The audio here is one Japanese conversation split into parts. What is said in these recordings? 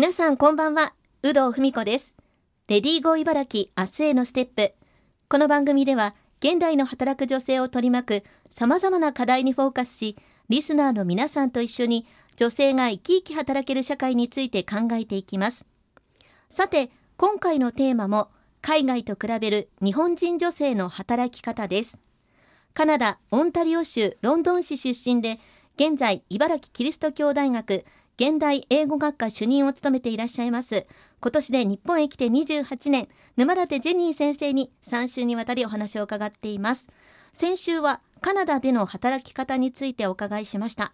皆さんこんばんは、有働文子です。レディーゴー茨城、明日へのステップ。この番組では現代の働く女性を取り巻く様々な課題にフォーカスし、リスナーの皆さんと一緒に女性が生き生き働ける社会について考えていきます。さて、今回のテーマも海外と比べる日本人女性の働き方です。カナダ・オンタリオ州ロンドン市出身で、現在茨城キリスト教大学現代英語学科主任を務めていらっしゃいます。今年で日本へ来て28年、沼舘ジェニー先生に3週にわたりお話を伺っています。先週はカナダでの働き方についてお伺いしました。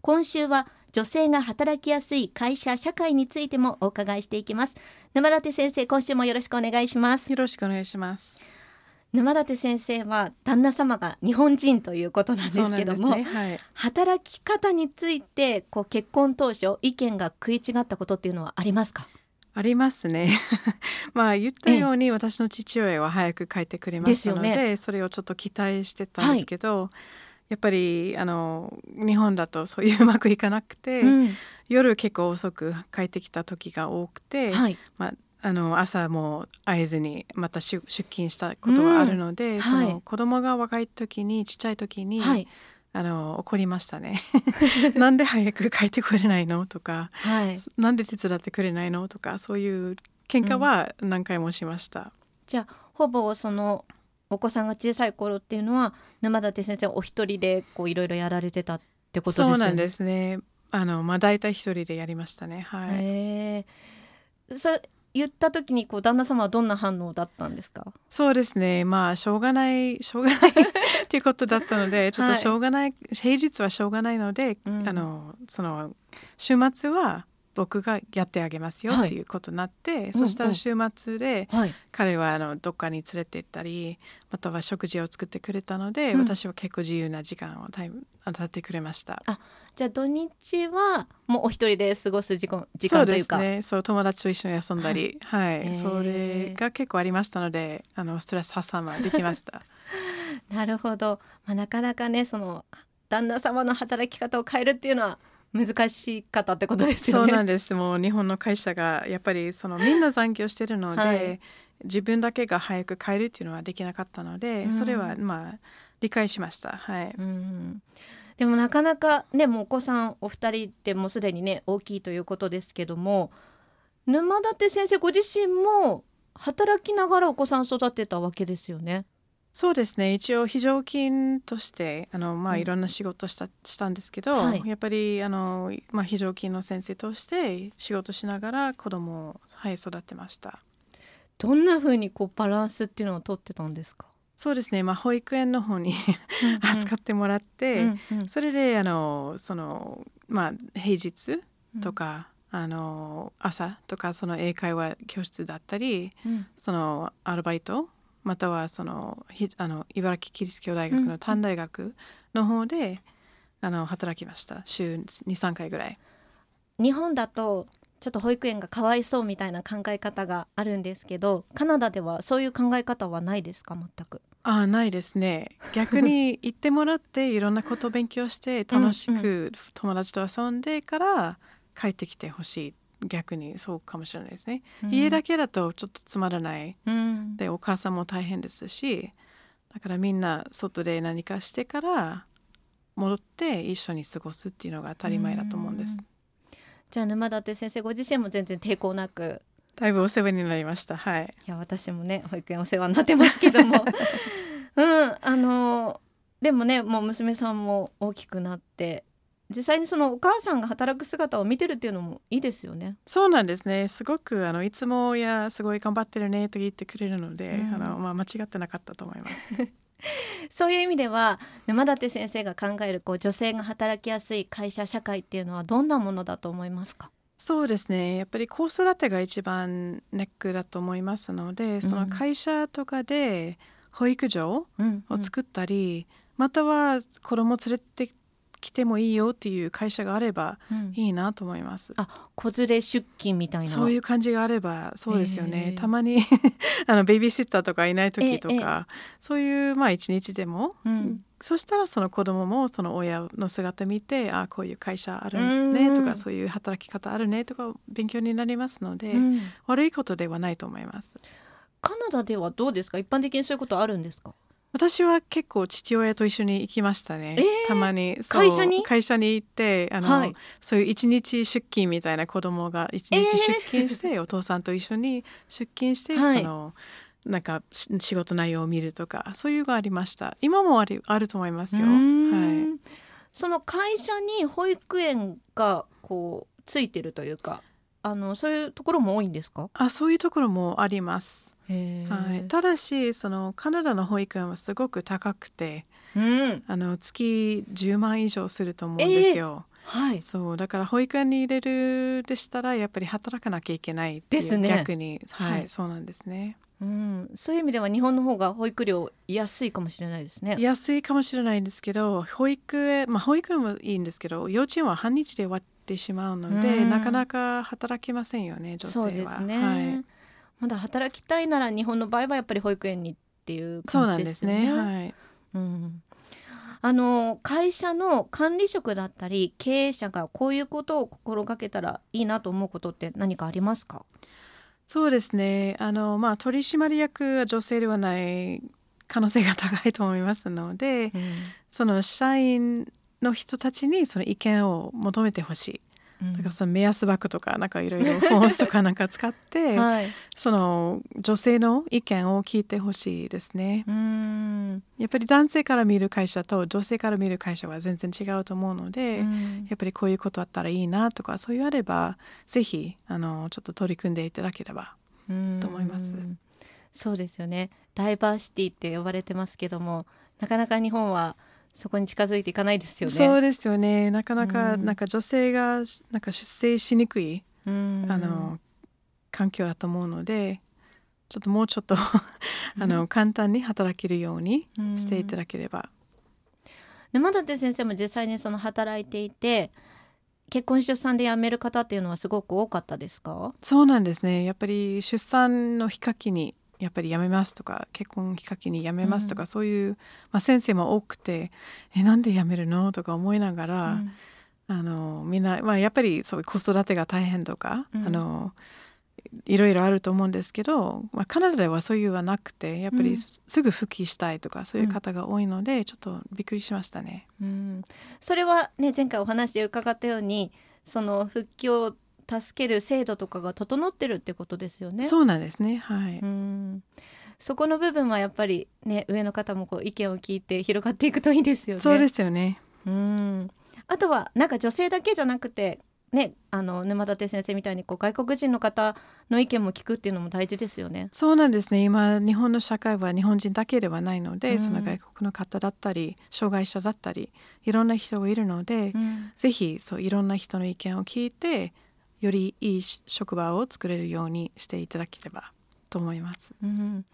今週は女性が働きやすい会社・社会についてもお伺いしていきます。沼舘先生、今週もよろしくお願いします。よろしくお願いします。沼舘先生は旦那様が日本人ということなんですけども、ね、はい、働き方について結婚当初意見が食い違ったことっていうのはありますか？ありますねまあ言ったように私の父親は早く帰ってくれましたの で、ね、それをちょっと期待してたんですけど、はい、やっぱり日本だとそういううまくいかなくて、うん、夜結構遅く帰ってきた時が多くて、はい、まあ朝も会えずにまた出勤したことがあるので、うん、はい、子供が若い時にちっちゃい時に、はい、怒りましたねなんで早く帰ってくれないのとか、はい、なんで手伝ってくれないのとか、そういう喧嘩は何回もしました、うん、じゃあほぼそのお子さんが小さい頃っていうのは沼舘先生お一人でいろいろやられてたってことですよね。そうなんですね。まあ、大体一人でやりましたね、はい、それ言った時に旦那様はどんな反応だったんですか？そうですね、まあしょうがないっていうことだったので、ちょっとしょうがない、はい、平日はしょうがないので、うん、その週末は僕がやってあげますよっていうことになって、はい、そしたら週末で彼はどっかに連れて行ったり、または食事を作ってくれたので、うん、私は結構自由な時間を与えてくれました。あ、じゃあ土日はもうお一人で過ごす時間というか。そうですね、そう、友達と一緒に遊んだり、はい、はい、それが結構ありましたので、ストレス発散はできましたなるほど、まあ、なかなかね、その旦那様の働き方を変えるっていうのは難しかったってことですよね。そうなんです。もう日本の会社がやっぱりみんな残業してるので、はい、自分だけが早く帰るっていうのはできなかったので、うん、それはまあ理解しました、はい、うん、でもなかなかね、もうお子さんお二人ってもうすでにね大きいということですけども、沼舘先生ご自身も働きながらお子さん育てたわけですよね。そうですね、一応非常勤としてまあ、いろんな仕事したんですけど、はい、やっぱりまあ、非常勤の先生として仕事しながら子供を、はい、育てました。どんな風にバランスっていうのを取ってたんですか？そうですね、まあ、保育園の方に扱ってもらって、うんうん、それでまあ、平日とか、うん、朝とか英会話教室だったり、うん、アルバイト、または茨城キリスト教大学の短大学の方で、うん、働きました。週 2,3 回ぐらい。日本だとちょっと保育園がかわいそうみたいな考え方があるんですけど、カナダではそういう考え方はないですか？全く。あ、ないですね。逆に行ってもらっていろんなことを勉強して楽しく友達と遊んでから帰ってきてほしい。逆にそうかもしれないですね、うん、家だけだとちょっとつまらない、うん、でお母さんも大変ですし、だからみんな外で何かしてから戻って一緒に過ごすっていうのが当たり前だと思うんです、うん、じゃあ沼舘先生ご自身も全然抵抗なく。だいぶお世話になりました、はい、いや私もね保育園お世話になってますけども、うん、でもねもう娘さんも大きくなって、実際にお母さんが働く姿を見てるっていうのもいいですよね。そうなんですね。すごくいつもすごい頑張ってるねと言ってくれるので、うん、まあ、間違ってなかったと思いますそういう意味では沼舘先生が考える女性が働きやすい会社社会っていうのはどんなものだと思いますか？そうですね、やっぱり子育てが一番ネックだと思いますので、会社とかで保育所を作ったり、うんうん、または子供連れて来てもいいよっていう会社があればいいなと思います、うん、あ、子連れ出勤みたいなそういう感じがあれば。そうですよね、たまにベビーシッターとかいない時とか、そういう一日でも、うん、そしたらその子供もその親の姿見て、あ、こういう会社あるねとか、うん、そういう働き方あるねとか勉強になりますので、うん、悪いことではないと思います。カナダではどうですか？一般的にそういうことあるんですか？私は結構父親と一緒に行きましたね、たまに会社に行ってはい、そういう一日出勤みたいな、子供が一日出勤して、お父さんと一緒に出勤して、はい、なんか仕事内容を見るとか、そういうのがありました。今もあると思いますよ、はい、その会社に保育園がこうついてるというか、そういうところも多いんですか？あ、そういうところもあります、はい、ただしカナダの保育園はすごく高くて、うん、月10万以上すると思うんですよ、はい、そうだから保育園に入れるでしたらやっぱり働かなきゃいけないっていうですね、逆に、はいはい、そうなんですね、うん、そういう意味では日本の方が保育料安いかもしれないですね。安いかもしれないんですけど、保育園もいいんですけど、幼稚園は半日で終わってしまうので、うん、なかなか働きませんよね、女性は。そうですね、はい、まだ働きたいなら日本の場合はやっぱり保育園にっていう感じですよね。そうなんですね、はい、うん、会社の管理職だったり経営者がこういうことを心がけたらいいなと思うことって何かありますか？そうですね、取締役は女性ではない可能性が高いと思いますので、うん、その社員の人たちにその意見を求めてほしい、うん、だからその目安箱とかなんかいろいろフォースとかなんか使って、はい、その女性の意見を聞いてほしいですね。うん、やっぱり男性から見る会社と女性から見る会社は全然違うと思うので、うん、やっぱりこういうことあったらいいなとか、そういうあればぜひちょっと取り組んでいただければと思います。そうですよね、ダイバーシティって呼ばれてますけども、なかなか日本はそこに近づいていかないですよね。そうですよね、なかなか、なんか女性がなんか出世しにくい、うん、環境だと思うので、ちょっともうちょっと簡単に働けるようにしていただければ。沼舘先生も実際に働いていて、結婚出産で辞める方っていうのはすごく多かったですか？そうなんですね、やっぱり出産の日かきにやっぱり辞めますとか、結婚きっかけに辞めますとか、うん、そういう、先生も多くて、なんで辞めるのとか思いながら、うん、みんな、やっぱりそういう子育てが大変とか、うん、いろいろあると思うんですけど、カナダではそういうのはなくて、やっぱりすぐ復帰したいとかそういう方が多いので、うん、ちょっとびっくりしましたね、うん、それはね、前回お話で伺ったように、その復帰を助ける制度とかが整ってるってことですよね。そうなんですね、はい、うん、そこの部分はやっぱりね、上の方も意見を聞いて広がっていくといいですよね。そうですよね、うん、あとはなんか女性だけじゃなくてね、沼舘先生みたいに外国人の方の意見も聞くっていうのも大事ですよね。そうなんですね、今日本の社会は日本人だけではないので、うん、その外国の方だったり障害者だったりいろんな人がいるので、うん、ぜひそういろんな人の意見を聞いて、よりいい職場を作れるようにしていただければと思います、うん、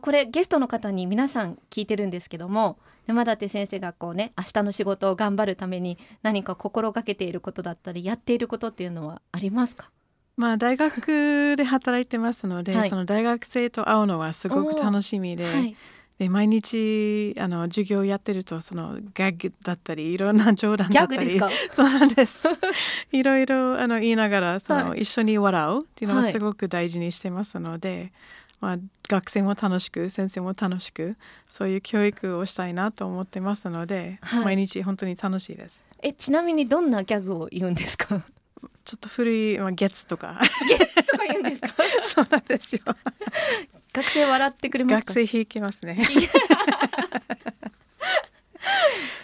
これゲストの方に皆さん聞いてるんですけども、沼舘先生が明日の仕事を頑張るために何か心がけていることだったりやっていることっていうのはありますか？大学で働いてますので、はい、その大学生と会うのはすごく楽しみで、はい、で毎日授業やってると、そのギャグだったりいろんな冗談だったり、そうなんですいろいろ言いながらはい、一緒に笑うっていうのをすごく大事にしてますので、はい、学生も楽しく先生も楽しく、そういう教育をしたいなと思ってますので、はい、毎日本当に楽しいです。ちなみにどんなギャグを言うんですか？ちょっと古い、ゲッツとかゲッツとか言うんですか？そうなんですよ学生笑ってくれますか？学生引きますね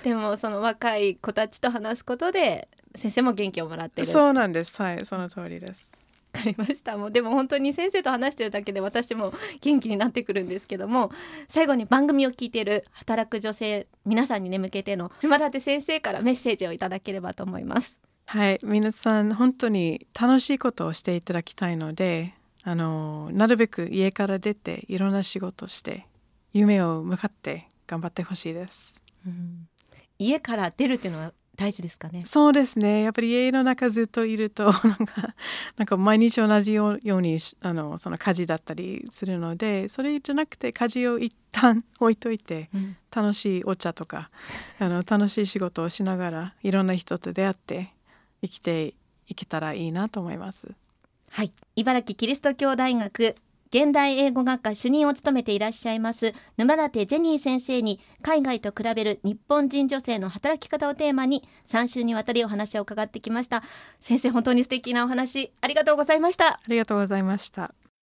でも若い子たちと話すことで先生も元気をもらってる。そうなんです、はい、その通りです。わかりました。でも本当に先生と話してるだけで私も元気になってくるんですけども、最後に番組を聞いている働く女性皆さんに、向けての沼舘先生からメッセージをいただければと思います。はい、皆さん本当に楽しいことをしていただきたいので、なるべく家から出ていろんな仕事をして夢を向かって頑張ってほしいです、うん、家から出るっていうのは大事ですかね。そうですね、やっぱり家の中ずっといるとなんか毎日同じようにその家事だったりするので、それじゃなくて家事を一旦置いといて、うん、楽しいお茶とか楽しい仕事をしながらいろんな人と出会って生きていけたらいいなと思います。はい、茨城キリスト教大学現代英語学科主任を務めていらっしゃいます沼舘ジェニー先生に、海外と比べる日本人女性の働き方をテーマに3週にわたりお話を伺ってきました。先生、本当に素敵なお話ありがとうございました。ありがとうございました。